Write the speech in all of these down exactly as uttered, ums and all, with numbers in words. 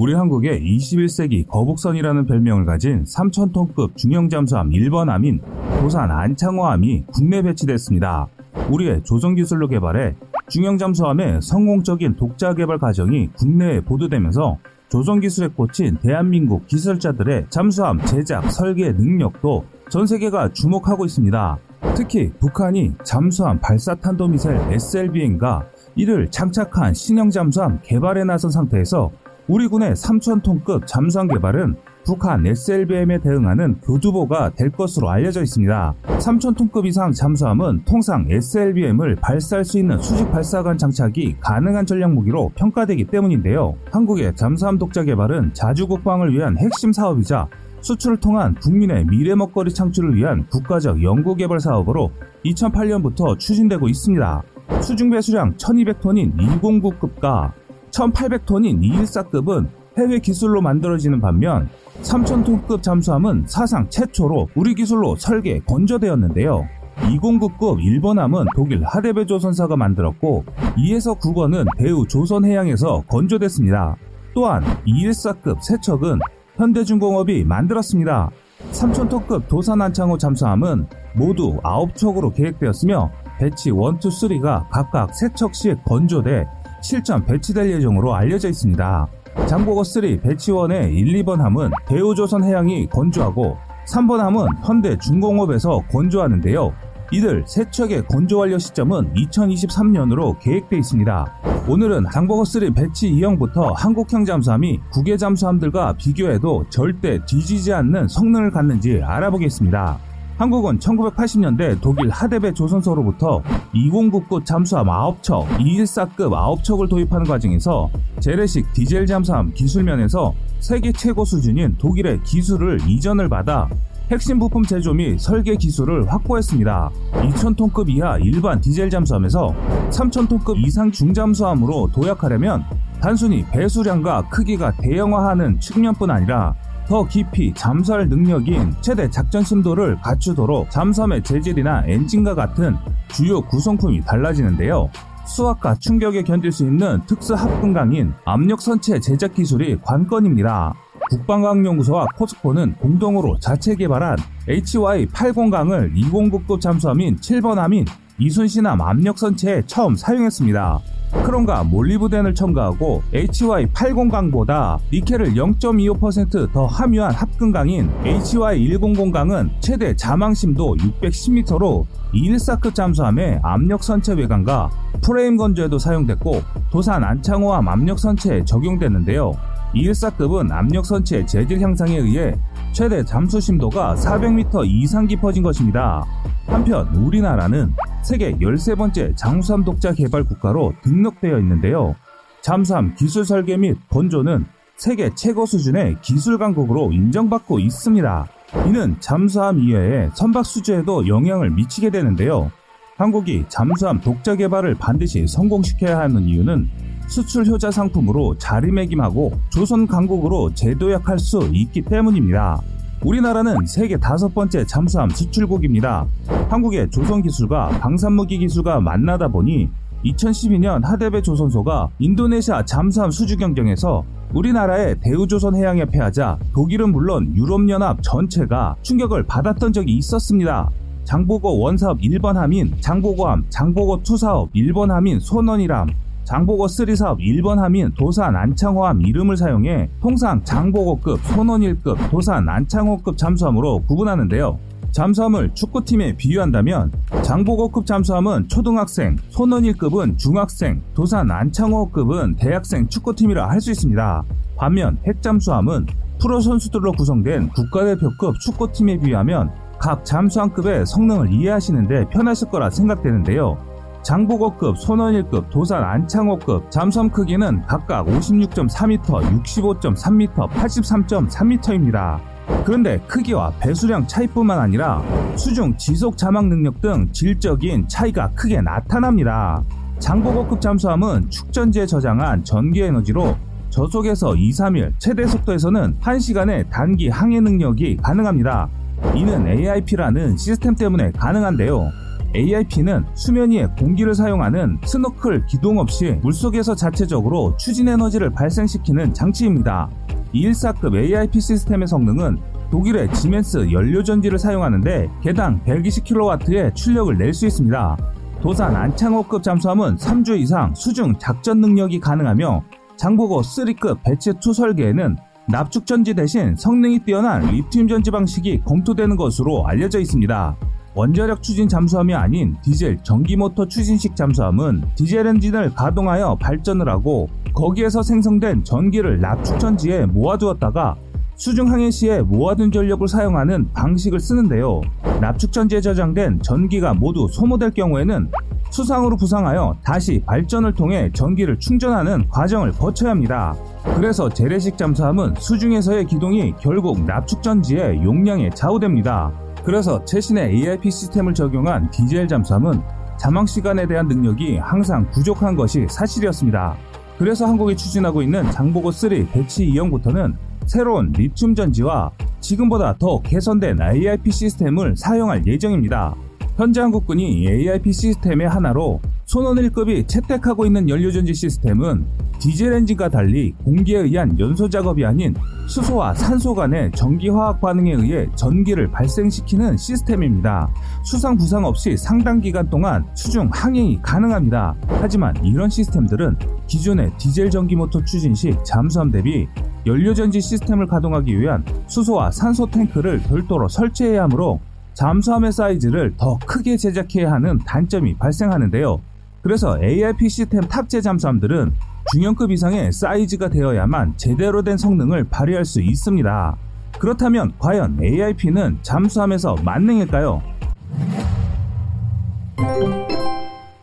우리 한국의 이십일 세기 거북선이라는 별명을 가진 삼천 톤급 중형잠수함 일 번 함인 도산 안창호함이 국내 배치됐습니다. 우리의 조선기술로 개발해 중형잠수함의 성공적인 독자 개발 과정이 국내에 보도되면서 조선기술에 꽂힌 대한민국 기술자들의 잠수함 제작, 설계 능력도 전세계가 주목하고 있습니다. 특히 북한이 잠수함 발사탄도미사일 에스엘비엠과 이를 장착한 신형 잠수함 개발에 나선 상태에서 우리 군의 삼천 톤급 잠수함 개발은 북한 에스엘비엠에 대응하는 교두보가 될 것으로 알려져 있습니다. 삼천 톤급 이상 잠수함은 통상 에스엘비엠을 발사할 수 있는 수직 발사관 장착이 가능한 전략 무기로 평가되기 때문인데요. 한국의 잠수함 독자 개발은 자주 국방을 위한 핵심 사업이자 수출을 통한 국민의 미래 먹거리 창출을 위한 국가적 연구개발 사업으로 이천팔 년부터 추진되고 있습니다. 수중배 수량 천이백 톤인 이백구 급과 천팔백 톤인 이백십사 급은 해외 기술로 만들어지는 반면 삼천 톤급 잠수함은 사상 최초로 우리 기술로 설계, 건조되었는데요. 이백구급 일 번 함은 독일 하데베 조선사가 만들었고 이에서 구 번은 대우 조선해양에서 건조됐습니다. 또한 이백십사 급 세척은 현대중공업이 만들었습니다. 삼천 톤급 도산 안창호 잠수함은 모두 아홉 척으로 계획되었으며 배치 일, 이, 삼가 각각 세 척씩 건조돼 실전 배치될 예정으로 알려져 있습니다. 장보고 삼 배치원의 일, 이 번 함은 대우조선해양이 건조하고 삼 번 함은 현대중공업에서 건조하는데요. 이들 세 척의 건조 완료 시점은 이천이십삼 년으로 계획되어 있습니다. 오늘은 장보고 삼 배치 이형부터 한국형 잠수함이 국외 잠수함들과 비교해도 절대 뒤지지 않는 성능을 갖는지 알아보겠습니다. 한국은 천구백팔십 년대 독일 하데베 조선소로부터 이백구급 잠수함 아홉 척, 이백십사 급 아홉 척을 도입하는 과정에서 재래식 디젤 잠수함 기술면에서 세계 최고 수준인 독일의 기술을 이전을 받아 핵심 부품 제조 및 설계 기술을 확보했습니다. 이천 톤급 이하 일반 디젤 잠수함에서 삼천 톤급 이상 중잠수함으로 도약하려면 단순히 배수량과 크기가 대형화하는 측면뿐 아니라 더 깊이 잠수할 능력인 최대 작전 심도를 갖추도록 잠수함의 재질이나 엔진과 같은 주요 구성품이 달라지는데요. 수압과 충격에 견딜 수 있는 특수 합금강인 압력 선체 제작 기술이 관건입니다. 국방과학연구소와 포스코는 공동으로 자체 개발한 에이치와이 팔십 강을 이백구급 잠수함인 칠 번 함인 이순신함 압력 선체에 처음 사용했습니다. 크롬과 몰리브덴을 첨가하고 에이치와이 팔십 강보다 니켈을 영 점 이오 퍼센트 더 함유한 합금강인 에이치와이 백십 강은 최대 자망심도 육백십 미터로 이백십사 급 잠수함의 압력선체 외관과 프레임 건조에도 사용됐고 도산 안창호함 압력선체에 적용됐는데요. 이백십사 급은 압력선체 재질 향상에 의해 최대 잠수심도가 사백 미터 이상 깊어진 것입니다. 한편 우리나라는 세계 열세 번째 잠수함 독자 개발 국가로 등록되어 있는데요. 잠수함 기술 설계 및 건조는 세계 최고 수준의 기술 강국으로 인정받고 있습니다. 이는 잠수함 이외에 선박 수주에도 영향을 미치게 되는데요. 한국이 잠수함 독자 개발을 반드시 성공시켜야 하는 이유는 수출 효자 상품으로 자리매김하고 조선 강국으로 재도약할 수 있기 때문입니다. 우리나라는 세계 다섯 번째 잠수함 수출국입니다. 한국의 조선 기술과 방산무기 기술과 만나다 보니 이천십이 년 하데베 조선소가 인도네시아 잠수함 수주 경쟁에서 우리나라의 대우조선해양에 패하자 독일은 물론 유럽연합 전체가 충격을 받았던 적이 있었습니다. 장보고 원사업 일 번 함인 장보고함, 장보고 이 사업 일 번 함인 손원일함, 장보고 삼 사업 일 번 함인 도산 안창호함 이름을 사용해 통상 장보고급, 손원일급, 도산 안창호급 잠수함으로 구분하는데요. 잠수함을 축구팀에 비유한다면 장보고급 잠수함은 초등학생, 손원일급은 중학생, 도산 안창호급은 대학생 축구팀이라 할 수 있습니다. 반면 핵잠수함은 프로 선수들로 구성된 국가대표급 축구팀에 비유하면 각 잠수함급의 성능을 이해하시는데 편하실 거라 생각되는데요. 장보고급, 손원일급, 도산 안창호급 잠수함 크기는 각각 오십육 점 사 미터, 육십오 점 삼 미터, 팔십삼 점 삼 미터입니다. 그런데 크기와 배수량 차이뿐만 아니라 수중 지속 자망 능력 등 질적인 차이가 크게 나타납니다. 장보고급 잠수함은 축전지에 저장한 전기에너지로 저속에서 이, 삼 일, 최대 속도에서는 한 시간의 단기 항해 능력이 가능합니다. 이는 에이아이피라는 시스템 때문에 가능한데요. 에이아이피는 수면 위에 공기를 사용하는 스너클 기동 없이 물속에서 자체적으로 추진 에너지를 발생시키는 장치입니다. 이백십사 급 에이아이피 시스템의 성능은 독일의 지멘스 연료전지를 사용하는데 개당 백이십 킬로와트의 출력을 낼 수 있습니다. 도산 안창호급 잠수함은 삼 주 이상 수중 작전 능력이 가능하며 장보고 삼급 배치 이 설계에는 납축전지 대신 성능이 뛰어난 리튬전지 방식이 검토되는 것으로 알려져 있습니다. 원자력 추진 잠수함이 아닌 디젤 전기모터 추진식 잠수함은 디젤 엔진을 가동하여 발전을 하고 거기에서 생성된 전기를 납축전지에 모아두었다가 수중항해 시에 모아둔 전력을 사용하는 방식을 쓰는데요. 납축전지에 저장된 전기가 모두 소모될 경우에는 수상으로 부상하여 다시 발전을 통해 전기를 충전하는 과정을 거쳐야 합니다. 그래서 재래식 잠수함은 수중에서의 기동이 결국 납축전지의 용량에 좌우됩니다. 그래서 최신의 에이아이피 시스템을 적용한 디젤 잠수함은 잠항시간에 대한 능력이 항상 부족한 것이 사실이었습니다. 그래서 한국이 추진하고 있는 장보고 삼 배치 이형부터는 새로운 리튬전지와 지금보다 더 개선된 에이아이피 시스템을 사용할 예정입니다. 현재 한국군이 에이아이피 시스템의 하나로 손원일급이 채택하고 있는 연료전지 시스템은 디젤 엔진과 달리 공기에 의한 연소작업이 아닌 수소와 산소 간의 전기화학 반응에 의해 전기를 발생시키는 시스템입니다. 수상 부상 없이 상당 기간 동안 수중 항행이 가능합니다. 하지만 이런 시스템들은 기존의 디젤 전기모터 추진식 잠수함 대비 연료전지 시스템을 가동하기 위한 수소와 산소 탱크를 별도로 설치해야 하므로 잠수함의 사이즈를 더 크게 제작해야 하는 단점이 발생하는데요. 그래서 에이아이피 시스템 탑재 잠수함들은 중형급 이상의 사이즈가 되어야만 제대로 된 성능을 발휘할 수 있습니다. 그렇다면 과연 에이아이피는 잠수함에서 만능일까요?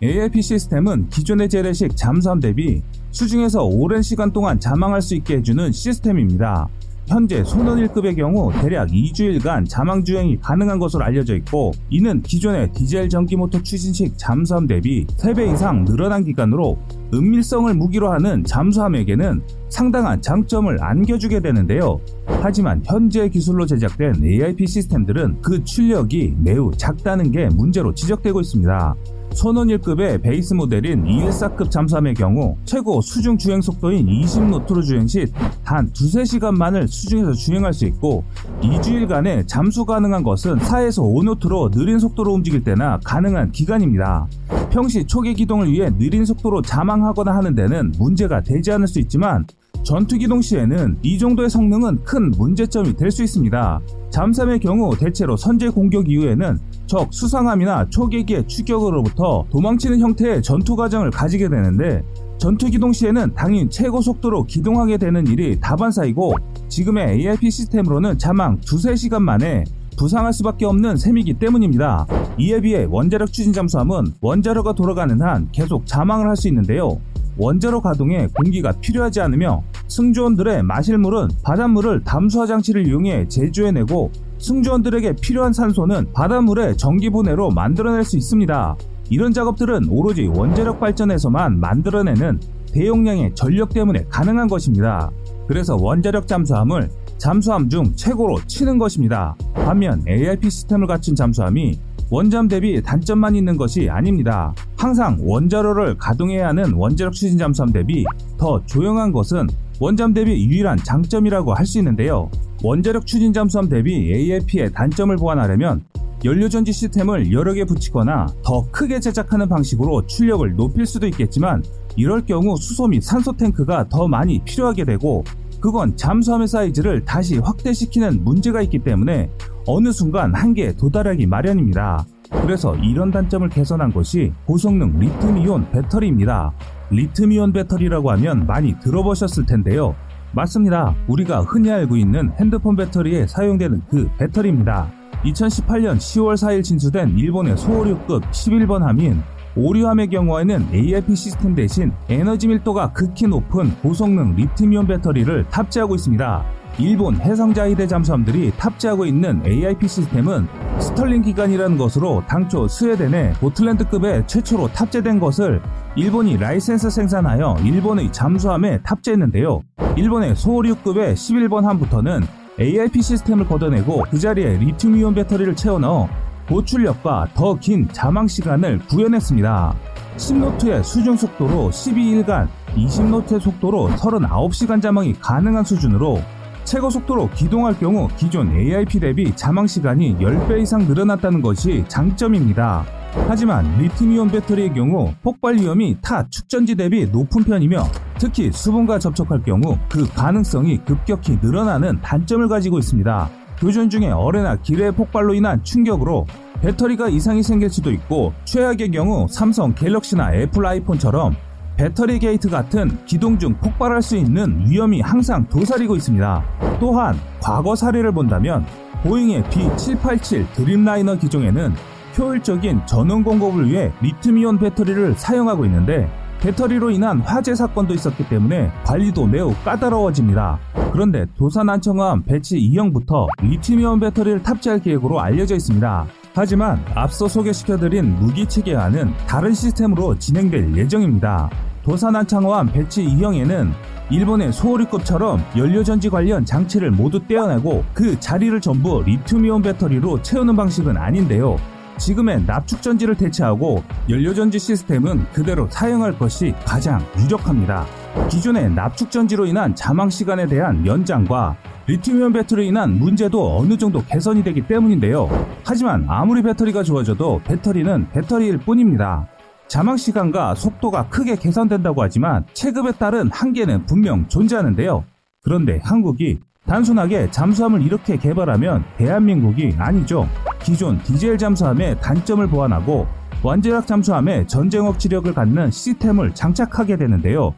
에이아이피 시스템은 기존의 재래식 잠수함 대비 수중에서 오랜 시간 동안 잠항할 수 있게 해주는 시스템입니다. 현재 손원일급의 경우 대략 이 주일간 잠항주행이 가능한 것으로 알려져 있고, 이는 기존의 디젤 전기모터 추진식 잠수함 대비 세 배 이상 늘어난 기간으로 은밀성을 무기로 하는 잠수함에게는 상당한 장점을 안겨주게 되는데요. 하지만 현재 기술로 제작된 에이아이피 시스템들은 그 출력이 매우 작다는 게 문제로 지적되고 있습니다. 손원일급의 베이스 모델인 이백십사 급 잠수함의 경우 최고 수중 주행 속도인 이십 노트로 주행 시 단 두세 시간만을 수중에서 주행할 수 있고, 이 주일간에 잠수 가능한 것은 사에서 오 노트로 느린 속도로 움직일 때나 가능한 기간입니다. 평시 초기 기동을 위해 느린 속도로 잠항하거나 하는 데는 문제가 되지 않을 수 있지만 전투 기동 시에는 이 정도의 성능은 큰 문제점이 될 수 있습니다. 잠수함의 경우 대체로 선제 공격 이후에는 적 수상함이나 초계기의 추격으로부터 도망치는 형태의 전투 과정을 가지게 되는데, 전투 기동 시에는 당연히 최고 속도로 기동하게 되는 일이 다반사이고, 지금의 에이아이피 시스템으로는 잠항 두세 시간 만에 부상할 수밖에 없는 셈이기 때문입니다. 이에 비해 원자력 추진 잠수함은 원자로가 돌아가는 한 계속 잠항을 할 수 있는데요. 원자로 가동에 공기가 필요하지 않으며 승조원들의 마실 물은 바닷물을 담수화 장치를 이용해 제조해내고, 승조원들에게 필요한 산소는 바닷물의 전기분해로 만들어낼 수 있습니다. 이런 작업들은 오로지 원자력 발전에서만 만들어내는 대용량의 전력 때문에 가능한 것입니다. 그래서 원자력 잠수함을 잠수함 중 최고로 치는 것입니다. 반면 에이아이피 시스템을 갖춘 잠수함이 원잠 대비 단점만 있는 것이 아닙니다. 항상 원자로를 가동해야 하는 원자력 추진 잠수함 대비 더 조용한 것은 원잠 대비 유일한 장점이라고 할 수 있는데요. 원자력 추진 잠수함 대비 에이아이피의 단점을 보완하려면 연료전지 시스템을 여러 개 붙이거나 더 크게 제작하는 방식으로 출력을 높일 수도 있겠지만, 이럴 경우 수소 및 산소 탱크가 더 많이 필요하게 되고, 그건 잠수함의 사이즈를 다시 확대시키는 문제가 있기 때문에 어느 순간 한계에 도달하기 마련입니다. 그래서 이런 단점을 개선한 것이 고성능 리튬이온 배터리입니다. 리튬이온 배터리라고 하면 많이 들어보셨을 텐데요. 맞습니다. 우리가 흔히 알고 있는 핸드폰 배터리에 사용되는 그 배터리입니다. 이천십팔 년 시월 사 일 진수된 일본의 소오리급 십일 번 함인 오류함의 경우에는 에이아이피 시스템 대신 에너지 밀도가 극히 높은 고성능 리튬이온 배터리를 탑재하고 있습니다. 일본 해상자위대 잠수함들이 탑재하고 있는 에이아이피 시스템은 스털링 기관이라는 것으로 당초 스웨덴의 고틀랜드급에 최초로 탑재된 것을 일본이 라이센스 생산하여 일본의 잠수함에 탑재했는데요. 일본의 소오리급의 십일 번 함부터는 에이아이피 시스템을 걷어내고 그 자리에 리튬이온 배터리를 채워 넣어 보출력과 더 긴 자망시간을 구현했습니다. 십 노트의 수중속도로 십이 일간, 이십 노트의 속도로 삼십구 시간 자망이 가능한 수준으로 최고 속도로 기동할 경우 기존 에이아이피 대비 자망시간이 십 배 이상 늘어났다는 것이 장점입니다. 하지만 리튬이온 배터리의 경우 폭발 위험이 타 축전지 대비 높은 편이며 특히 수분과 접촉할 경우 그 가능성이 급격히 늘어나는 단점을 가지고 있습니다. 교전 중에 어뢰나 기뢰의 폭발로 인한 충격으로 배터리가 이상이 생길 수도 있고 최악의 경우 삼성 갤럭시나 애플 아이폰처럼 배터리 게이트 같은 기동 중 폭발할 수 있는 위험이 항상 도사리고 있습니다. 또한 과거 사례를 본다면 보잉의 비 칠팔칠 드림라이너 기종에는 효율적인 전원 공급을 위해 리튬이온 배터리를 사용하고 있는데 배터리로 인한 화재 사건도 있었기 때문에 관리도 매우 까다로워집니다. 그런데 도산 안창호함 배치 이 형부터 리튬이온 배터리를 탑재할 계획으로 알려져 있습니다. 하지만 앞서 소개시켜드린 무기 체계와는 다른 시스템으로 진행될 예정입니다. 도산 안창호함 배치 이 형에는 일본의 소오리급처럼 연료전지 관련 장치를 모두 떼어내고 그 자리를 전부 리튬이온 배터리로 채우는 방식은 아닌데요. 지금의 납축전지를 대체하고 연료전지 시스템은 그대로 사용할 것이 가장 유력합니다. 기존의 납축전지로 인한 자망시간에 대한 연장과 리튬이온 배터리로 인한 문제도 어느 정도 개선이 되기 때문인데요. 하지만 아무리 배터리가 좋아져도 배터리는 배터리일 뿐입니다. 자망시간과 속도가 크게 개선된다고 하지만 체급에 따른 한계는 분명 존재하는데요. 그런데 한국이 단순하게 잠수함을 이렇게 개발하면 대한민국이 아니죠. 기존 디젤 잠수함의 단점을 보완하고 원자력 잠수함의 전쟁 억지력을 갖는 시스템을 장착하게 되는데요.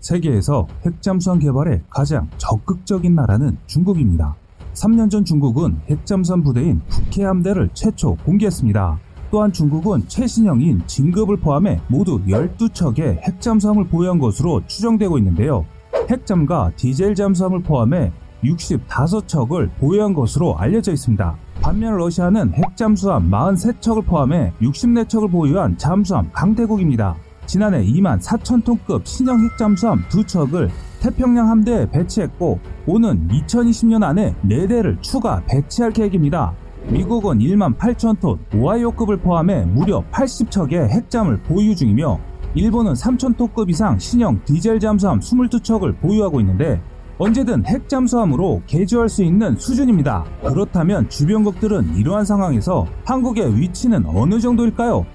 세계에서 핵잠수함 개발에 가장 적극적인 나라는 중국입니다. 삼 년 전 중국은 핵잠수함 부대인 북해함대를 최초 공개했습니다. 또한 중국은 최신형인 진급을 포함해 모두 열두 척의 핵잠수함을 보유한 것으로 추정되고 있는데요. 핵잠과 디젤 잠수함을 포함해 육십오 척을 보유한 것으로 알려져 있습니다. 반면 러시아는 핵잠수함 사십삼 척을 포함해 육십사 척을 보유한 잠수함 강대국입니다. 지난해 이만 사천 톤급 신형 핵잠수함 두 척을 태평양 함대에 배치했고 오는 이천이십 년 안에 네 대를 추가 배치할 계획입니다. 미국은 만 팔천 톤 오하이오급을 포함해 무려 팔십 척의 핵잠을 보유 중이며 일본은 삼천 톤급 이상 신형 디젤 잠수함 이십이 척을 보유하고 있는데 언제든 핵잠수함으로 개조할 수 있는 수준입니다. 그렇다면 주변국들은 이러한 상황에서 한국의 위치는 어느 정도일까요?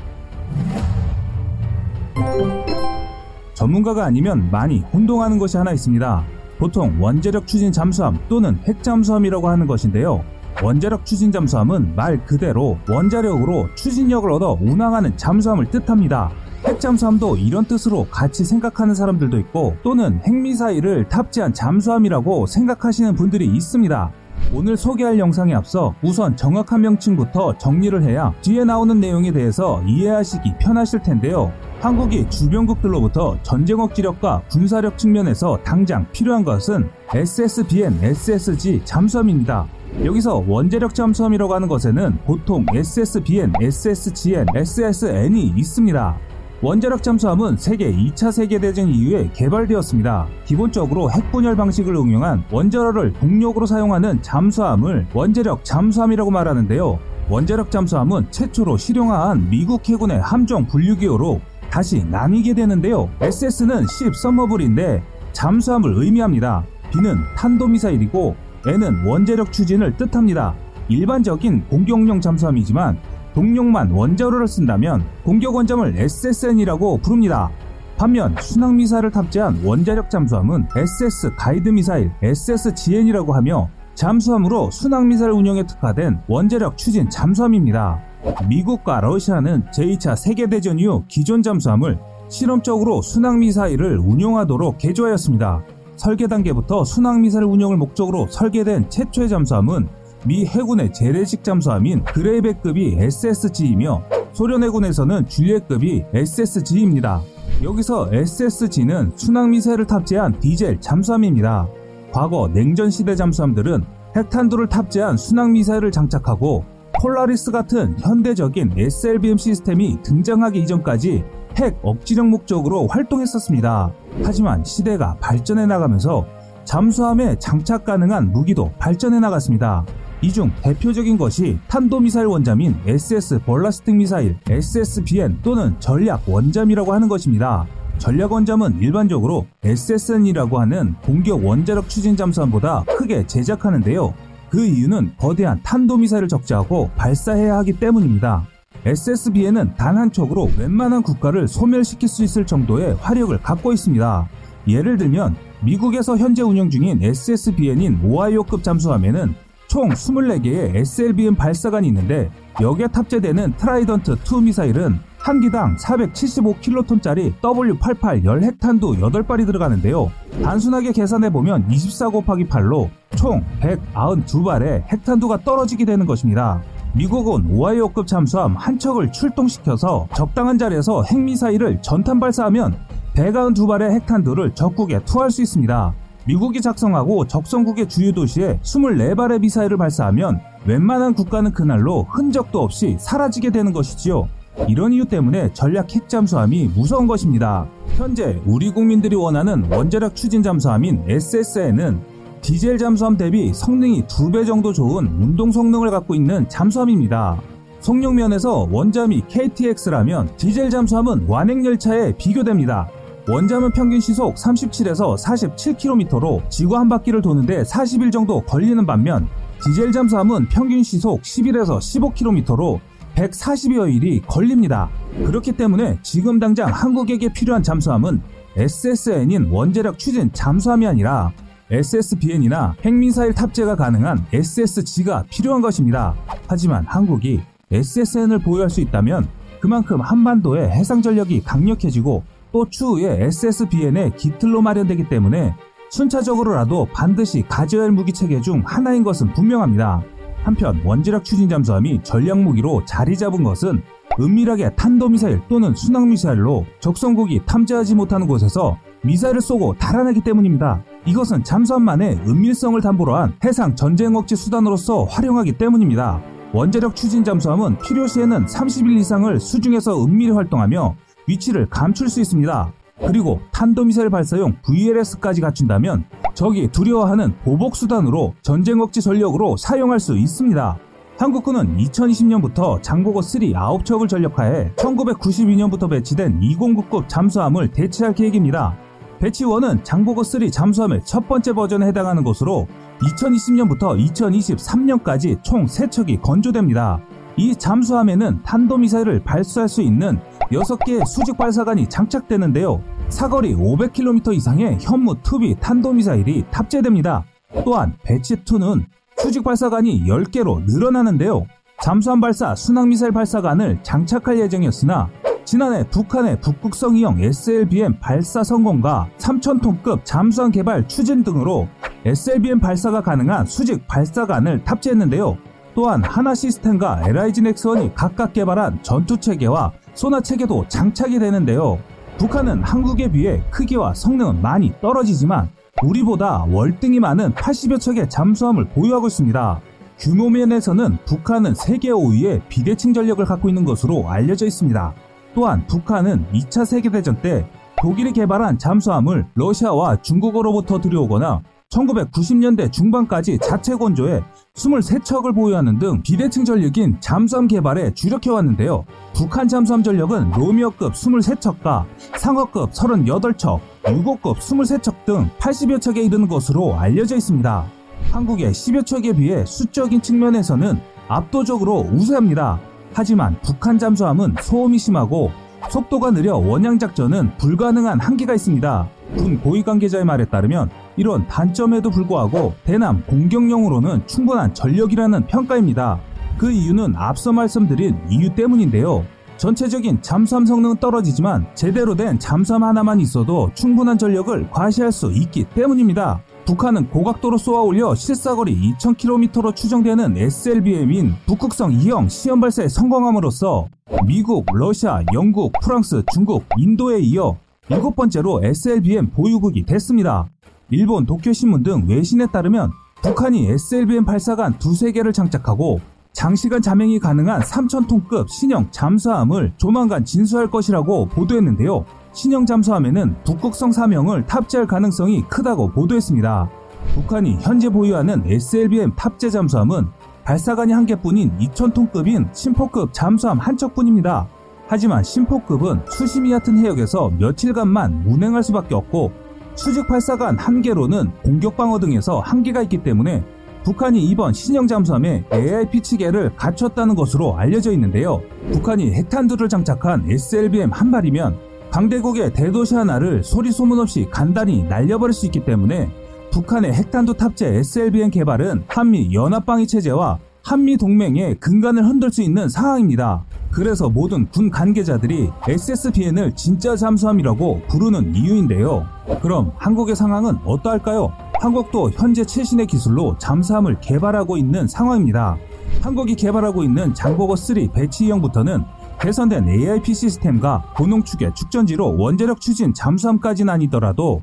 전문가가 아니면 많이 혼동하는 것이 하나 있습니다. 보통 원자력 추진 잠수함 또는 핵잠수함이라고 하는 것인데요. 원자력 추진 잠수함은 말 그대로 원자력으로 추진력을 얻어 운항하는 잠수함을 뜻합니다. 핵잠수함도 이런 뜻으로 같이 생각하는 사람들도 있고 또는 핵미사일을 탑재한 잠수함이라고 생각하시는 분들이 있습니다. 오늘 소개할 영상에 앞서 우선 정확한 명칭부터 정리를 해야 뒤에 나오는 내용에 대해서 이해하시기 편하실 텐데요. 한국이 주변국들로부터 전쟁 억지력과 군사력 측면에서 당장 필요한 것은 에스에스비엔, 에스에스지 잠수함입니다. 여기서 원자력 잠수함이라고 하는 것에는 보통 에스에스비엔, 에스에스지엔, 에스에스엔이 있습니다. 원자력 잠수함은 세계 이 차 세계대전 이후에 개발되었습니다. 기본적으로 핵분열 방식을 응용한 원자로를 동력으로 사용하는 잠수함을 원자력 잠수함이라고 말하는데요. 원자력 잠수함은 최초로 실용화한 미국 해군의 함정 분류기호로 다시 나뉘게 되는데요. 에스에스는 십 서머블인데 잠수함을 의미합니다. B는 탄도미사일이고 N은 원자력 추진을 뜻합니다. 일반적인 공격용 잠수함이지만 동력만 원자로를 쓴다면 공격 원점을 에스에스엔이라고 부릅니다. 반면 순항미사를 탑재한 원자력 잠수함은 에스에스 가이드미사일, 에스에스지엔이라고 하며 잠수함으로 순항미사를 운영에 특화된 원자력 추진 잠수함입니다. 미국과 러시아는 제이 차 세계대전 이후 기존 잠수함을 실험적으로 순항미사일을 운용하도록 개조하였습니다. 설계 단계부터 순항미사일 운영을 목적으로 설계된 최초의 잠수함은 미 해군의 재래식 잠수함인 그레이백급이 에스에스지이며 소련 해군에서는 줄리엣급이 에스에스지입니다. 여기서 에스에스지는 순항미사일을 탑재한 디젤 잠수함입니다. 과거 냉전시대 잠수함들은 핵탄두를 탑재한 순항미사일을 장착하고 폴라리스 같은 현대적인 에스엘비엠 시스템이 등장하기 이전까지 핵 억지력 목적으로 활동했었습니다. 하지만 시대가 발전해 나가면서 잠수함에 장착 가능한 무기도 발전해 나갔습니다. 이 중 대표적인 것이 탄도미사일 원잠인 에스에스 벌라스틱 미사일, 에스에스비엔 또는 전략 원잠이라고 하는 것입니다. 전략 원잠은 일반적으로 에스에스엔이라고 하는 공격 원자력 추진 잠수함보다 크게 제작하는데요. 그 이유는 거대한 탄도미사일을 적재하고 발사해야 하기 때문입니다. 에스에스비엔은 단 한 척으로 웬만한 국가를 소멸시킬 수 있을 정도의 화력을 갖고 있습니다. 예를 들면 미국에서 현재 운영 중인 에스에스비엔인 오하이오급 잠수함에는 총 이십사 개의 에스엘비엠 발사관이 있는데, 여기에 탑재되는 트라이던트 투 미사일은 한 기당 사백칠십오 킬로톤짜리 더블유 팔십팔 십 핵탄두 여덟 발이 들어가는데요. 단순하게 계산해보면 이십사 곱하기 팔로 총 백구십이 발의 핵탄두가 떨어지게 되는 것입니다. 미국은 오하이오급 잠수함 한 척을 출동시켜서 적당한 자리에서 핵미사일을 전탄 발사하면 백구십이 발의 핵탄두를 적국에 투하할 수 있습니다. 미국이 작성하고 적성국의 주요 도시에 이십사 발의 미사일을 발사하면 웬만한 국가는 그날로 흔적도 없이 사라지게 되는 것이지요. 이런 이유 때문에 전략 핵잠수함이 무서운 것입니다. 현재 우리 국민들이 원하는 원자력 추진 잠수함인 에스에스엔은 디젤 잠수함 대비 성능이 두 배 정도 좋은 운동 성능을 갖고 있는 잠수함입니다. 성능 면에서 원잠이 케이티엑스라면 디젤 잠수함은 완행열차에 비교됩니다. 원잠은 평균 시속 삼십칠에서 사십칠 킬로미터로 지구 한 바퀴를 도는데 사십 일 정도 걸리는 반면, 디젤 잠수함은 평균 시속 십일에서 십오 킬로미터로 백사십여 일이 걸립니다. 그렇기 때문에 지금 당장 한국에게 필요한 잠수함은 에스에스엔인 원자력 추진 잠수함이 아니라 에스에스비엔이나 핵미사일 탑재가 가능한 에스에스지가 필요한 것입니다. 하지만 한국이 에스에스엔을 보유할 수 있다면 그만큼 한반도의 해상 전력이 강력해지고 또 추후에 에스에스비엔의 깃틀로 마련되기 때문에 순차적으로라도 반드시 가져야 할 무기체계 중 하나인 것은 분명합니다. 한편 원자력 추진 잠수함이 전략 무기로 자리 잡은 것은 은밀하게 탄도미사일 또는 순항미사일로 적성국이 탐지하지 못하는 곳에서 미사일을 쏘고 달아내기 때문입니다. 이것은 잠수함만의 은밀성을 담보로 한 해상 전쟁 억지 수단으로서 활용하기 때문입니다. 원자력 추진 잠수함은 필요시에는 삼십 일 이상을 수중에서 은밀히 활동하며 위치를 감출 수 있습니다. 그리고 탄도미사일 발사용 브이엘에스까지 갖춘다면 적이 두려워하는 보복수단으로 전쟁 억지 전력으로 사용할 수 있습니다. 한국군은 이천이십 년부터 장보고 삼 아홉 척을 전력하에 천구백구십이 년부터 배치된 이공구급 잠수함을 대체할 계획입니다. 배치원은 장보고 삼 잠수함의 첫 번째 버전에 해당하는 것으로 이천이십 년부터 이천이십삼 년까지 총 세 척이 건조됩니다. 이 잠수함에는 탄도미사일을 발사할 수 있는 여섯 개의 수직 발사관이 장착되는데요. 사거리 오백 킬로미터 이상의 현무 투 비 탄도미사일이 탑재됩니다. 또한 배치 이는 수직 발사관이 열 개로 늘어나는데요. 잠수함 발사 순항미사일 발사관을 장착할 예정이었으나 지난해 북한의 북극성이형 에스엘비엠 발사 성공과 삼천 톤급 잠수함 개발 추진 등으로 에스엘비엠 발사가 가능한 수직 발사관을 탑재했는데요. 또한 하나시스템과 엘아이진엑스원이 각각 개발한 전투체계와 소나체계도 장착이 되는데요. 북한은 한국에 비해 크기와 성능은 많이 떨어지지만 우리보다 월등히 많은 팔십여 척의 잠수함을 보유하고 있습니다. 규모면에서는 북한은 세계 오 위의 비대칭 전력을 갖고 있는 것으로 알려져 있습니다. 또한 북한은 이 차 세계대전 때 독일이 개발한 잠수함을 러시아와 중국으로부터 들여오거나 천구백구십 년대 중반까지 자체 건조해 이십삼 척을 보유하는 등 비대칭 전력인 잠수함 개발에 주력해왔는데요. 북한 잠수함 전력은 로미어급 이십삼 척과 상어급 삼십팔 척, 유고급 이십삼 척 등 팔십여 척에 이르는 것으로 알려져 있습니다. 한국의 십여 척에 비해 수적인 측면에서는 압도적으로 우세합니다. 하지만 북한 잠수함은 소음이 심하고 속도가 느려 원양 작전은 불가능한 한계가 있습니다. 군 고위 관계자의 말에 따르면 이런 단점에도 불구하고 대남 공격용으로는 충분한 전력이라는 평가입니다. 그 이유는 앞서 말씀드린 이유 때문인데요. 전체적인 잠수함 성능은 떨어지지만 제대로 된 잠수함 하나만 있어도 충분한 전력을 과시할 수 있기 때문입니다. 북한은 고각도로 쏘아올려 실사거리 이천 킬로미터로 추정되는 에스엘비엠인 북극성 이형 시험 발사에 성공함으로써 미국, 러시아, 영국, 프랑스, 중국, 인도에 이어 일곱 번째로 에스엘비엠 보유국이 됐습니다. 일본 도쿄신문 등 외신에 따르면 북한이 에스엘비엠 발사관 두세 개를 장착하고 장시간 잠행이 가능한 삼천 톤급 신형 잠수함을 조만간 진수할 것이라고 보도했는데요. 신형 잠수함에는 북극성 삼형을 탑재할 가능성이 크다고 보도했습니다. 북한이 현재 보유하는 에스엘비엠 탑재 잠수함은 발사관이 한 개뿐인 이천 톤급인 신포급 잠수함 한 척뿐입니다. 하지만 신포급은 수심이 얕은 해역에서 며칠간만 운행할 수밖에 없고 추직 발사관 한 개로는 공격방어 등에서 한계가 있기 때문에 북한이 이번 신형 잠수함에 에이아이피 치계를 갖췄다는 것으로 알려져 있는데요. 북한이 핵탄두를 장착한 에스엘비엠 한 발이면 강대국의 대도시 하나를 소리소문 없이 간단히 날려버릴 수 있기 때문에 북한의 핵탄두 탑재 에스엘비엠 개발은 한미 연합방위 체제와 한미 동맹의 근간을 흔들 수 있는 상황입니다. 그래서 모든 군 관계자들이 에스에스비엔을 진짜 잠수함이라고 부르는 이유인데요. 그럼 한국의 상황은 어떠할까요? 한국도 현재 최신의 기술로 잠수함을 개발하고 있는 상황입니다. 한국이 개발하고 있는 장보고 쓰리 배치형부터는 개선된 에이아이피 시스템과 고농축의 축전지로 원자력 추진 잠수함까지는 아니더라도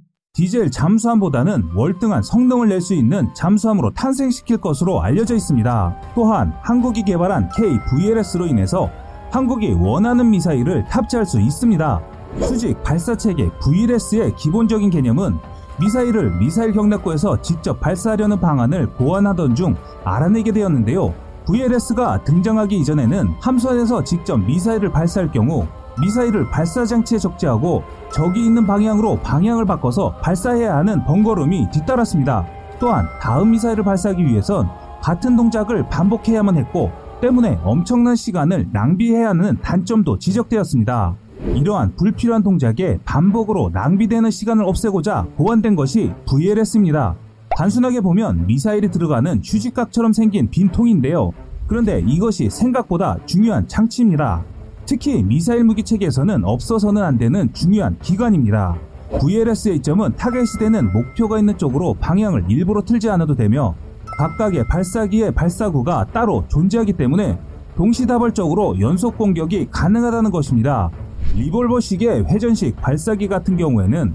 디젤 잠수함보다는 월등한 성능을 낼 수 있는 잠수함으로 탄생시킬 것으로 알려져 있습니다. 또한 한국이 개발한 케이 브이엘에스로 인해서 한국이 원하는 미사일을 탑재할 수 있습니다. 수직 발사체계 브이엘에스의 기본적인 개념은 미사일을 미사일 경락고에서 직접 발사하려는 방안을 고안하던 중 알아내게 되었는데요. 브이엘에스가 등장하기 이전에는 함선에서 직접 미사일을 발사할 경우 미사일을 발사장치에 적재하고 적이 있는 방향으로 방향을 바꿔서 발사해야 하는 번거로움이 뒤따랐습니다. 또한 다음 미사일을 발사하기 위해선 같은 동작을 반복해야만 했고 때문에 엄청난 시간을 낭비해야 하는 단점도 지적되었습니다. 이러한 불필요한 동작에 반복으로 낭비되는 시간을 없애고자 고안된 것이 브이엘에스입니다. 단순하게 보면 미사일이 들어가는 휴지각처럼 생긴 빈 통인데요. 그런데 이것이 생각보다 중요한 장치입니다. 특히 미사일 무기 체계에서는 없어서는 안 되는 중요한 기관입니다. 브이엘에스의 이점은 타겟이 되는 목표가 있는 쪽으로 방향을 일부러 틀지 않아도 되며 각각의 발사기의 발사구가 따로 존재하기 때문에 동시다발적으로 연속 공격이 가능하다는 것입니다. 리볼버식의 회전식 발사기 같은 경우에는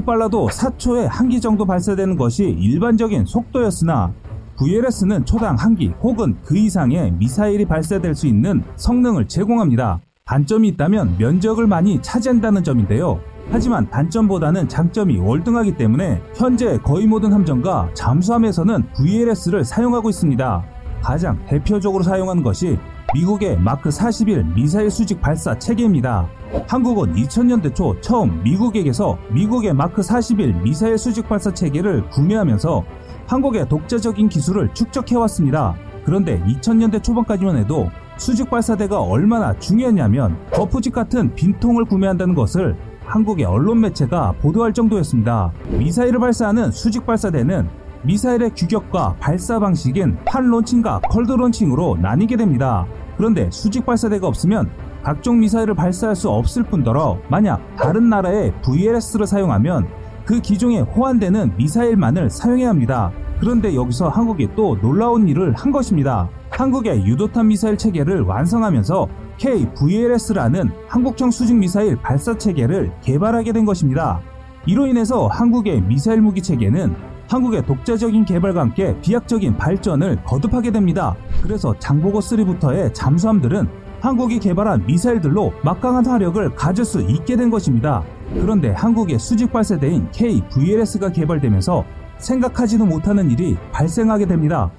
아무리 빨라도 사 초에 한 기 정도 발사되는 것이 일반적인 속도였으나 브이엘에스는 초당 한 기 혹은 그 이상의 미사일이 발사될 수 있는 성능을 제공합니다. 단점이 있다면 면적을 많이 차지한다는 점인데요. 하지만 단점보다는 장점이 월등하기 때문에 현재 거의 모든 함정과 잠수함에서는 브이엘에스를 사용하고 있습니다. 가장 대표적으로 사용하는 것이 미국의 마크 사십일 미사일 수직 발사 체계입니다. 한국은 이천 년대 초 처음 미국에게서 미국의 마크 사십일 미사일 수직 발사 체계를 구매하면서 한국의 독자적인 기술을 축적해왔습니다. 그런데 이천 년대 초반까지만 해도 수직 발사대가 얼마나 중요했냐면 거푸집 같은 빈통을 구매한다는 것을 한국의 언론 매체가 보도할 정도였습니다. 미사일을 발사하는 수직 발사대는 미사일의 규격과 발사 방식인 팟론칭과 컬드론칭으로 나뉘게 됩니다. 그런데 수직 발사대가 없으면 각종 미사일을 발사할 수 없을 뿐더러 만약 다른 나라의 브이엘에스를 사용하면 그 기종에 호환되는 미사일만을 사용해야 합니다. 그런데 여기서 한국이 또 놀라운 일을 한 것입니다. 한국의 유도탄 미사일 체계를 완성하면서 케이 브이엘에스라는 한국형 수직 미사일 발사 체계를 개발하게 된 것입니다. 이로 인해서 한국의 미사일 무기 체계는 한국의 독자적인 개발과 함께 비약적인 발전을 거듭하게 됩니다. 그래서 장보고 쓰리부터의 잠수함들은 한국이 개발한 미사일들로 막강한 화력을 가질 수 있게 된 것입니다. 그런데 한국의 수직 발사대인 케이 브이엘에스가 개발되면서 생각하지도 못하는 일이 발생하게 됩니다.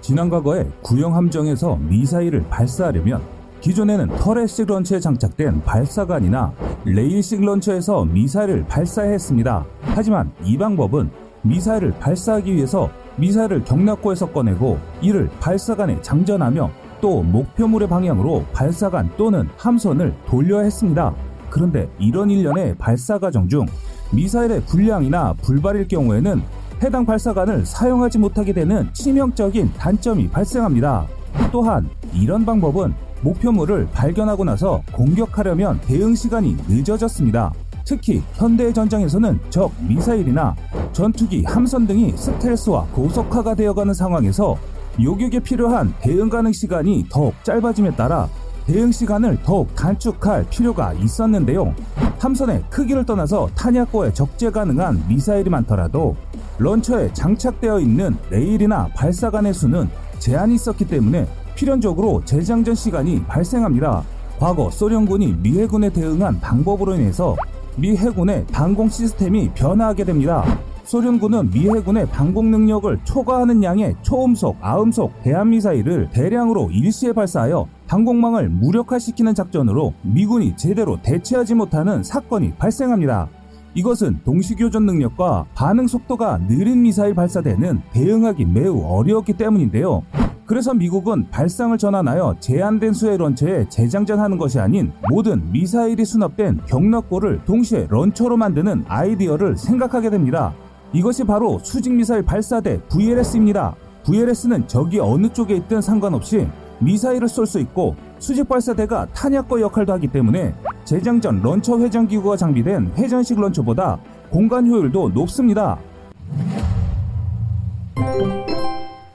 지난 과거에 구형 함정에서 미사일을 발사하려면 기존에는 터렛식 런처에 장착된 발사관이나 레일식 런처에서 미사일을 발사했습니다. 하지만 이 방법은 미사일을 발사하기 위해서 미사일을 경락고에서 꺼내고 이를 발사관에 장전하며 또 목표물의 방향으로 발사관 또는 함선을 돌려야 했습니다. 그런데 이런 일련의 발사 과정 중 미사일의 불량이나 불발일 경우에는 해당 발사관을 사용하지 못하게 되는 치명적인 단점이 발생합니다. 또한 이런 방법은 목표물을 발견하고 나서 공격하려면 대응 시간이 늦어졌습니다. 특히 현대의 전장에서는 적 미사일이나 전투기, 함선 등이 스텔스와 고속화가 되어가는 상황에서 요격에 필요한 대응 가능 시간이 더욱 짧아짐에 따라 대응 시간을 더욱 단축할 필요가 있었는데요. 함선의 크기를 떠나서 탄약고에 적재 가능한 미사일이 많더라도 런처에 장착되어 있는 레일이나 발사관의 수는 제한이 있었기 때문에 필연적으로 재장전 시간이 발생합니다. 과거 소련군이 미 해군에 대응한 방법으로 인해서 미 해군의 방공 시스템이 변화하게 됩니다. 소련군은 미 해군의 방공 능력을 초과하는 양의 초음속, 아음속 대한미사일을 대량으로 일시에 발사하여 방공망을 무력화시키는 작전으로 미군이 제대로 대체하지 못하는 사건이 발생합니다. 이것은 동시교전 능력과 반응 속도가 느린 미사일 발사대는 대응하기 매우 어려웠기 때문인데요. 그래서 미국은 발상을 전환하여 제한된 수의 런처에 재장전하는 것이 아닌 모든 미사일이 수납된 격납고를 동시에 런처로 만드는 아이디어를 생각하게 됩니다. 이것이 바로 수직미사일 발사대 브이엘에스입니다. 브이엘에스는 적이 어느 쪽에 있든 상관없이 미사일을 쏠 수 있고 수직발사대가 탄약고 역할도 하기 때문에 재장전 런처 회전기구가 장비된 회전식 런처보다 공간 효율도 높습니다.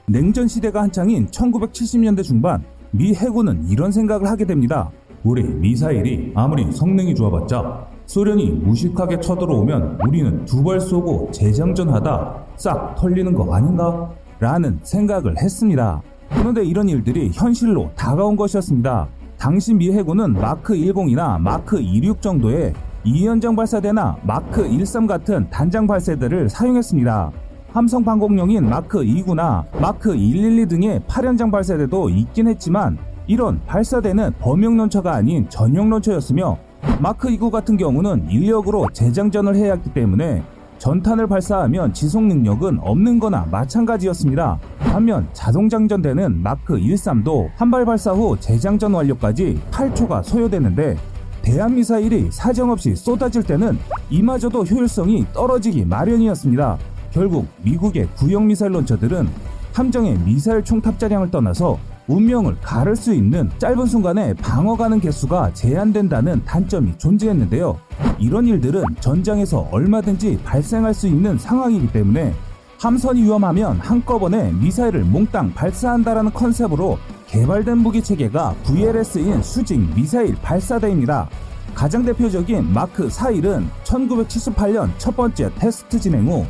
냉전시대가 한창인 천구백칠십 년대 중반 미 해군은 이런 생각을 하게 됩니다. 우리 미사일이 아무리 성능이 좋아봤자 소련이 무식하게 쳐들어오면 우리는 두 발 쏘고 재장전하다 싹 털리는 거 아닌가? 라는 생각을 했습니다. 그런데 이런 일들이 현실로 다가온 것이었습니다. 당시 미 해군은 마크 십이나 마크 이십육 정도의 이연장 발사대나 마크 십삼 같은 단장 발사대를 사용했습니다. 함성 방공용인 마크 이구나 마크 일일이 등의 팔연장 발사대도 있긴 했지만 이런 발사대는 범용 런처가 아닌 전용 런처였으며 마크 이구 같은 경우는 인력으로 재장전을 해야 했기 때문에 전탄을 발사하면 지속 능력은 없는 거나 마찬가지였습니다. 반면 자동장전되는 마크 십삼도 한 발 발사 후 재장전 완료까지 팔 초가 소요되는데 대한미사일이 사정없이 쏟아질 때는 이마저도 효율성이 떨어지기 마련이었습니다. 결국 미국의 구형미사일 런처들은 함정의 미사일 총 탑재량을 떠나서 운명을 가를 수 있는 짧은 순간에 방어가능 개수가 제한된다는 단점이 존재했는데요. 이런 일들은 전장에서 얼마든지 발생할 수 있는 상황이기 때문에 함선이 위험하면 한꺼번에 미사일을 몽땅 발사한다라는 컨셉으로 개발된 무기체계가 브이엘에스인 수직 미사일 발사대입니다. 가장 대표적인 마크 사십일은 천구백칠십팔 년 첫 번째 테스트 진행 후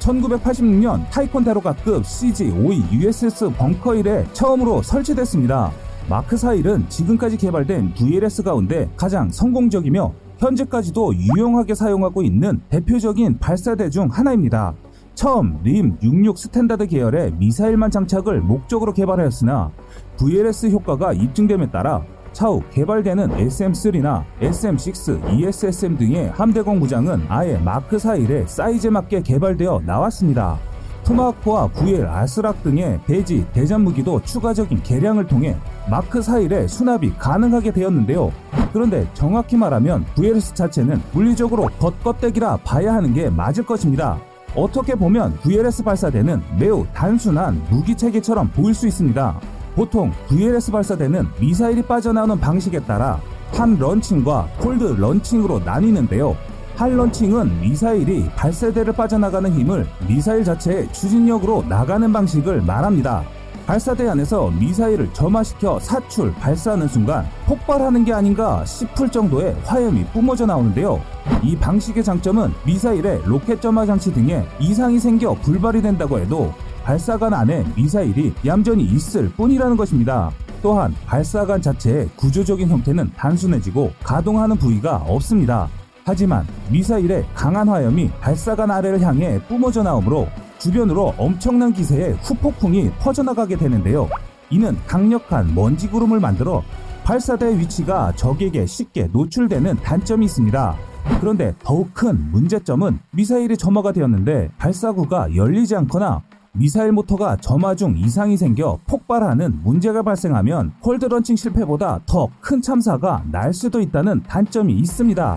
천구백팔십육 년 타이콘데로가급 씨지 오십이 유에스에스 벙커일에 처음으로 설치됐습니다. 마크 사십일은 지금까지 개발된 브이엘에스 가운데 가장 성공적이며 현재까지도 유용하게 사용하고 있는 대표적인 발사대 중 하나입니다. 처음 림 육십육 스탠다드 계열의 미사일만 장착을 목적으로 개발하였으나 브이엘에스 효과가 입증됨에 따라 차후 개발되는 에스엠 삼이나 에스엠 육, 이에스에스엠 등의 함대공 무장은 아예 마크 사십일의 사이즈에 맞게 개발되어 나왔습니다. 토마호크와 브이엘 아스락 등의 배지, 대잠 무기도 추가적인 개량을 통해 마크 사십일의 수납이 가능하게 되었는데요. 그런데 정확히 말하면 브이엘에스 자체는 물리적으로 겉껍데기라 봐야 하는 게 맞을 것입니다. 어떻게 보면 브이엘에스 발사대는 매우 단순한 무기체계처럼 보일 수 있습니다. 보통 브이엘에스 발사대는 미사일이 빠져나오는 방식에 따라 핫 런칭과 콜드 런칭으로 나뉘는데요. 핫 런칭은 미사일이 발사대를 빠져나가는 힘을 미사일 자체의 추진력으로 나가는 방식을 말합니다. 발사대 안에서 미사일을 점화시켜 사출, 발사하는 순간 폭발하는 게 아닌가 싶을 정도의 화염이 뿜어져 나오는데요. 이 방식의 장점은 미사일에 로켓 점화 장치 등에 이상이 생겨 불발이 된다고 해도 발사관 안에 미사일이 얌전히 있을 뿐이라는 것입니다. 또한 발사관 자체의 구조적인 형태는 단순해지고 가동하는 부위가 없습니다. 하지만 미사일의 강한 화염이 발사관 아래를 향해 뿜어져 나오므로 주변으로 엄청난 기세의 후폭풍이 퍼져나가게 되는데요. 이는 강력한 먼지 구름을 만들어 발사대의 위치가 적에게 쉽게 노출되는 단점이 있습니다. 그런데 더욱 큰 문제점은 미사일이 점화가 되었는데 발사구가 열리지 않거나 미사일 모터가 점화 중 이상이 생겨 폭발하는 문제가 발생하면 콜드 런칭 실패보다 더 큰 참사가 날 수도 있다는 단점이 있습니다.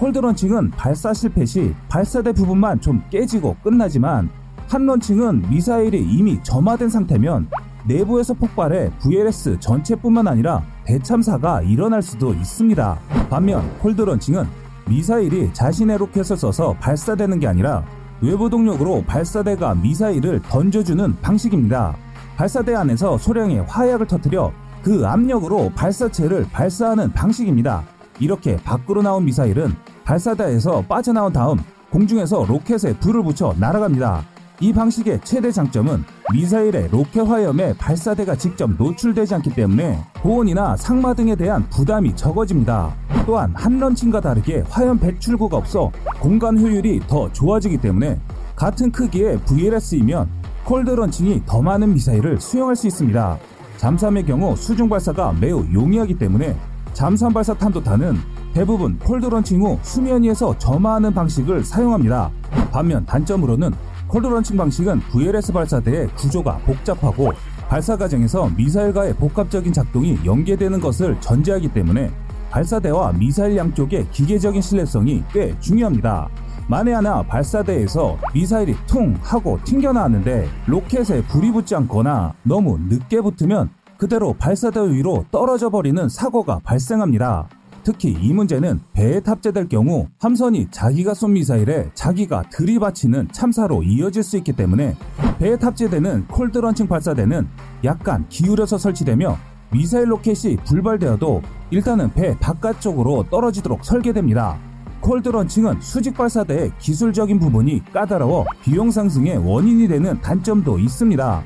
콜드 런칭은 발사 실패 시 발사대 부분만 좀 깨지고 끝나지만 핫 런칭은 미사일이 이미 점화된 상태면 내부에서 폭발해 브이엘에스 전체뿐만 아니라 대참사가 일어날 수도 있습니다. 반면 콜드 런칭은 미사일이 자신의 로켓을 써서 발사되는 게 아니라 외부 동력으로 발사대가 미사일을 던져주는 방식입니다. 발사대 안에서 소량의 화약을 터뜨려 그 압력으로 발사체를 발사하는 방식입니다. 이렇게 밖으로 나온 미사일은 발사대에서 빠져나온 다음 공중에서 로켓에 불을 붙여 날아갑니다. 이 방식의 최대 장점은 미사일의 로켓 화염에 발사대가 직접 노출되지 않기 때문에 고온이나 상마 등에 대한 부담이 적어집니다. 또한 한 런칭과 다르게 화염 배출구가 없어 공간 효율이 더 좋아지기 때문에 같은 크기의 브이엘에스이면 콜드 런칭이 더 많은 미사일을 수용할 수 있습니다. 잠수함의 경우 수중 발사가 매우 용이하기 때문에 잠수함 발사 탄도탄은 대부분 콜드 런칭 후 수면 위에서 점화하는 방식을 사용합니다. 반면 단점으로는 콜드 런칭 방식은 브이엘에스 발사대의 구조가 복잡하고 발사 과정에서 미사일과의 복합적인 작동이 연계되는 것을 전제하기 때문에 발사대와 미사일 양쪽의 기계적인 신뢰성이 꽤 중요합니다. 만에 하나 발사대에서 미사일이 퉁 하고 튕겨나왔는데 로켓에 불이 붙지 않거나 너무 늦게 붙으면 그대로 발사대 위로 떨어져 버리는 사고가 발생합니다. 특히 이 문제는 배에 탑재될 경우 함선이 자기가 쏜 미사일에 자기가 들이받치는 참사로 이어질 수 있기 때문에 배에 탑재되는 콜드 런칭 발사대는 약간 기울여서 설치되며 미사일 로켓이 불발되어도 일단은 배 바깥쪽으로 떨어지도록 설계됩니다. 콜드 런칭은 수직 발사대의 기술적인 부분이 까다로워 비용 상승의 원인이 되는 단점도 있습니다.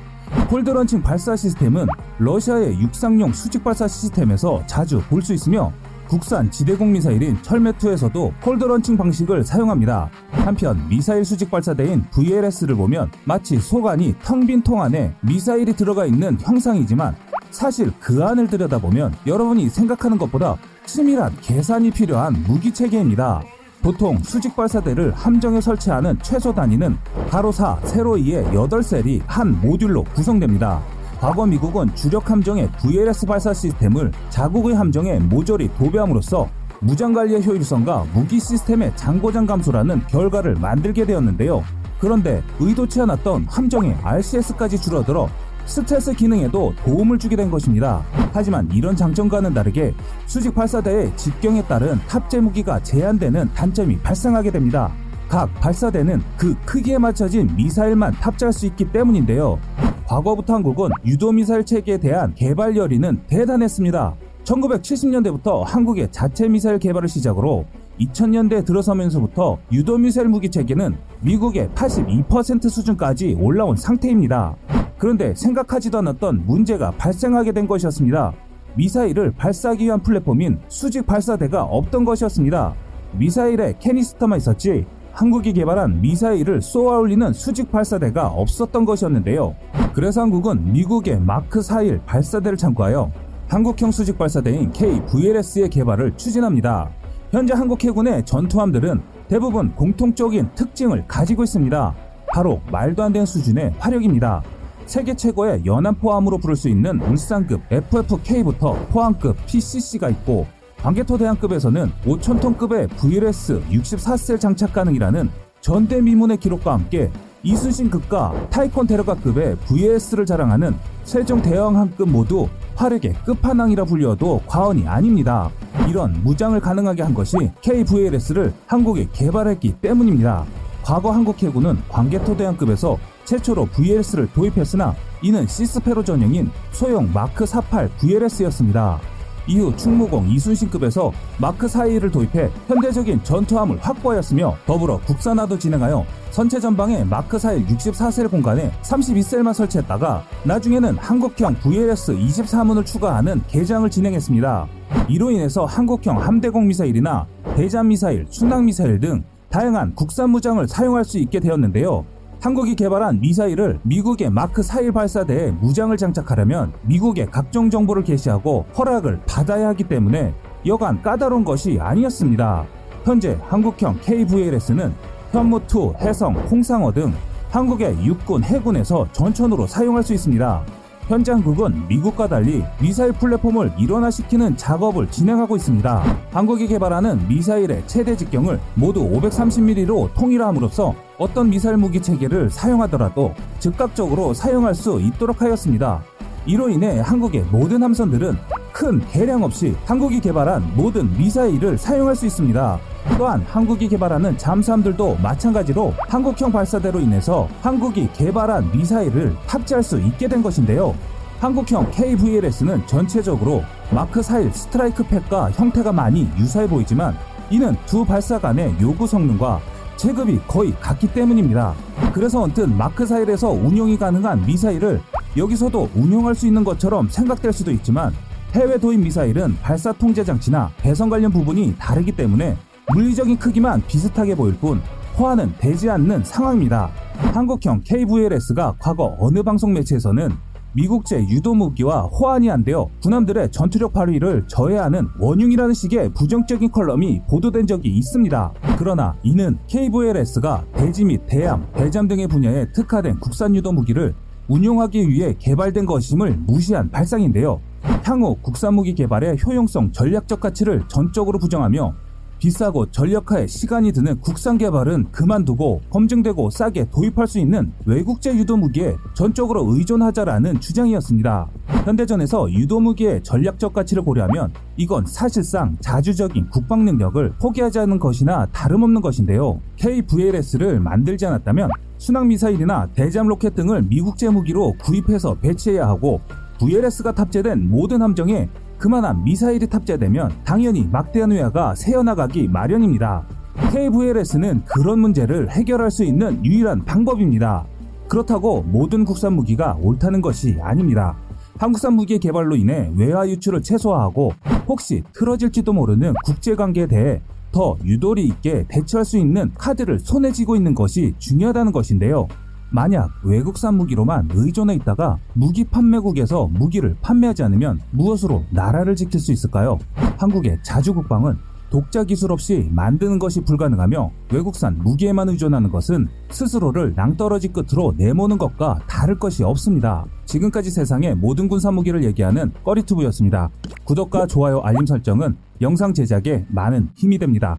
콜드 런칭 발사 시스템은 러시아의 육상용 수직 발사 시스템에서 자주 볼 수 있으며 국산 지대공 미사일인 철메투에서도 콜드 런칭 방식을 사용합니다. 한편 미사일 수직 발사대인 브이엘에스를 보면 마치 속 안이 텅 빈 통 안에 미사일이 들어가 있는 형상이지만 사실 그 안을 들여다보면 여러분이 생각하는 것보다 치밀한 계산이 필요한 무기체계입니다. 보통 수직 발사대를 함정에 설치하는 최소 단위는 가로 사, 세로 이의 여덟 셀이 한 모듈로 구성됩니다. 과거 미국은 주력 함정의 브이엘에스 발사 시스템을 자국의 함정에 모조리 도배함으로써 무장관리의 효율성과 무기 시스템의 장고장 감소라는 결과를 만들게 되었는데요. 그런데 의도치 않았던 함정의 알씨에스까지 줄어들어 스텔스 기능에도 도움을 주게 된 것입니다. 하지만 이런 장점과는 다르게 수직 발사대의 직경에 따른 탑재 무기가 제한되는 단점이 발생하게 됩니다. 각 발사대는 그 크기에 맞춰진 미사일만 탑재할 수 있기 때문인데요. 과거부터 한국은 유도미사일 체계에 대한 개발 열의는 대단했습니다. 천구백칠십 년대부터 한국의 자체 미사일 개발을 시작으로 이천 년대에 들어서면서부터 유도미사일 무기체계는 미국의 팔십이 퍼센트 수준까지 올라온 상태입니다. 그런데 생각하지도 않았던 문제가 발생하게 된 것이었습니다. 미사일을 발사하기 위한 플랫폼인 수직 발사대가 없던 것이었습니다. 미사일에 캐니스터만 있었지 한국이 개발한 미사일을 쏘아올리는 수직 발사대가 없었던 것이었는데요. 그래서 한국은 미국의 마크 사십일 발사대를 참고하여 한국형 수직 발사대인 케이브이엘에스의 개발을 추진합니다. 현재 한국 해군의 전투함들은 대부분 공통적인 특징을 가지고 있습니다. 바로 말도 안 되는 수준의 화력입니다. 세계 최고의 연안포함으로 부를 수 있는 울산급 에프에프케이부터 포항급 피씨씨가 있고 광개토 대함급에서는 오천 톤급의 브이엘에스 육십사 셀 장착 가능이라는 전대미문의 기록과 함께 이순신급과 타이콘데로가급의 브이엘에스를 자랑하는 세종대왕함급 모두 화력의 끝판왕이라 불려도 과언이 아닙니다. 이런 무장을 가능하게 한 것이 케이브이엘에스를 한국이 개발했기 때문입니다. 과거 한국 해군은 광개토 대함급에서 최초로 브이엘에스를 도입했으나 이는 시스페로 전형인 소형 마크 사십팔 브이엘에스였습니다. 이후 충무공 이순신급에서 마크 사십일을 도입해 현대적인 전투함을 확보하였으며 더불어 국산화도 진행하여 선체 전방에 마크 사십일 육십사 셀 공간에 삼십이 셀만 설치했다가 나중에는 한국형 브이엘에스 이십사 문을 추가하는 개장을 진행했습니다. 이로 인해서 한국형 함대공 미사일이나 대잠 미사일, 순항 미사일 등 다양한 국산 무장을 사용할 수 있게 되었는데요. 한국이 개발한 미사일을 미국의 마크 사십일 발사대에 무장을 장착하려면 미국의 각종 정보를 게시하고 허락을 받아야 하기 때문에 여간 까다로운 것이 아니었습니다. 현재 한국형 케이브이엘에스는 현무 이, 해성, 홍상어 등 한국의 육군, 해군에서 전천후로 사용할 수 있습니다. 현재 한국은 미국과 달리 미사일 플랫폼을 일원화시키는 작업을 진행하고 있습니다. 한국이 개발하는 미사일의 최대 직경을 모두 오백삼십 밀리미터로 통일함으로써 어떤 미사일 무기 체계를 사용하더라도 즉각적으로 사용할 수 있도록 하였습니다. 이로 인해 한국의 모든 함선들은 큰 개량 없이 한국이 개발한 모든 미사일을 사용할 수 있습니다. 또한 한국이 개발하는 잠수함들도 마찬가지로 한국형 발사대로 인해서 한국이 개발한 미사일을 탑재할 수 있게 된 것인데요. 한국형 케이브이엘에스는 전체적으로 마크 사십일 스트라이크 팩과 형태가 많이 유사해 보이지만 이는 두 발사 간의 요구 성능과 체급이 거의 같기 때문입니다. 그래서 언뜻 마크 사십일에서 운용이 가능한 미사일을 여기서도 운용할 수 있는 것처럼 생각될 수도 있지만, 해외 도입 미사일은 발사 통제 장치나 배선 관련 부분이 다르기 때문에 물리적인 크기만 비슷하게 보일 뿐 호환은 되지 않는 상황입니다. 한국형 케이브이엘에스가 과거 어느 방송 매체에서는 미국제 유도 무기와 호환이 안 되어 군함들의 전투력 발휘를 저해하는 원흉이라는 식의 부정적인 컬럼이 보도된 적이 있습니다. 그러나 이는 케이브이엘에스가 대지 및 대함, 대잠 등의 분야에 특화된 국산 유도 무기를 운용하기 위해 개발된 것임을 무시한 발상인데요. 향후 국산 무기 개발의 효용성, 전략적 가치를 전적으로 부정하며 비싸고 전력화에 시간이 드는 국산 개발은 그만두고 검증되고 싸게 도입할 수 있는 외국제 유도무기에 전적으로 의존하자라는 주장이었습니다. 현대전에서 유도무기의 전략적 가치를 고려하면 이건 사실상 자주적인 국방 능력을 포기하자는 것이나 다름없는 것인데요. 케이브이엘에스를 만들지 않았다면 순항미사일이나 대잠 로켓 등을 미국제 무기로 구입해서 배치해야 하고, 브이엘에스가 탑재된 모든 함정에 그만한 미사일이 탑재되면 당연히 막대한 우야가 새어나가기 마련입니다. 케이브이엘에스는 그런 문제를 해결할 수 있는 유일한 방법입니다. 그렇다고 모든 국산 무기가 옳다는 것이 아닙니다. 한국산 무기의 개발로 인해 외화 유출을 최소화하고 혹시 틀어질지도 모르는 국제관계에 대해 더 유도리 있게 대처할 수 있는 카드를 손에 쥐고 있는 것이 중요하다는 것인데요. 만약 외국산 무기로만 의존해 있다가 무기 판매국에서 무기를 판매하지 않으면 무엇으로 나라를 지킬 수 있을까요? 한국의 자주국방은 독자 기술 없이 만드는 것이 불가능하며 외국산 무기에만 의존하는 것은 스스로를 낭떠러지 끝으로 내모는 것과 다를 것이 없습니다. 지금까지 세상의 모든 군사 무기를 얘기하는 꺼리튜브였습니다. 구독과 좋아요, 알림 설정은 영상 제작에 많은 힘이 됩니다.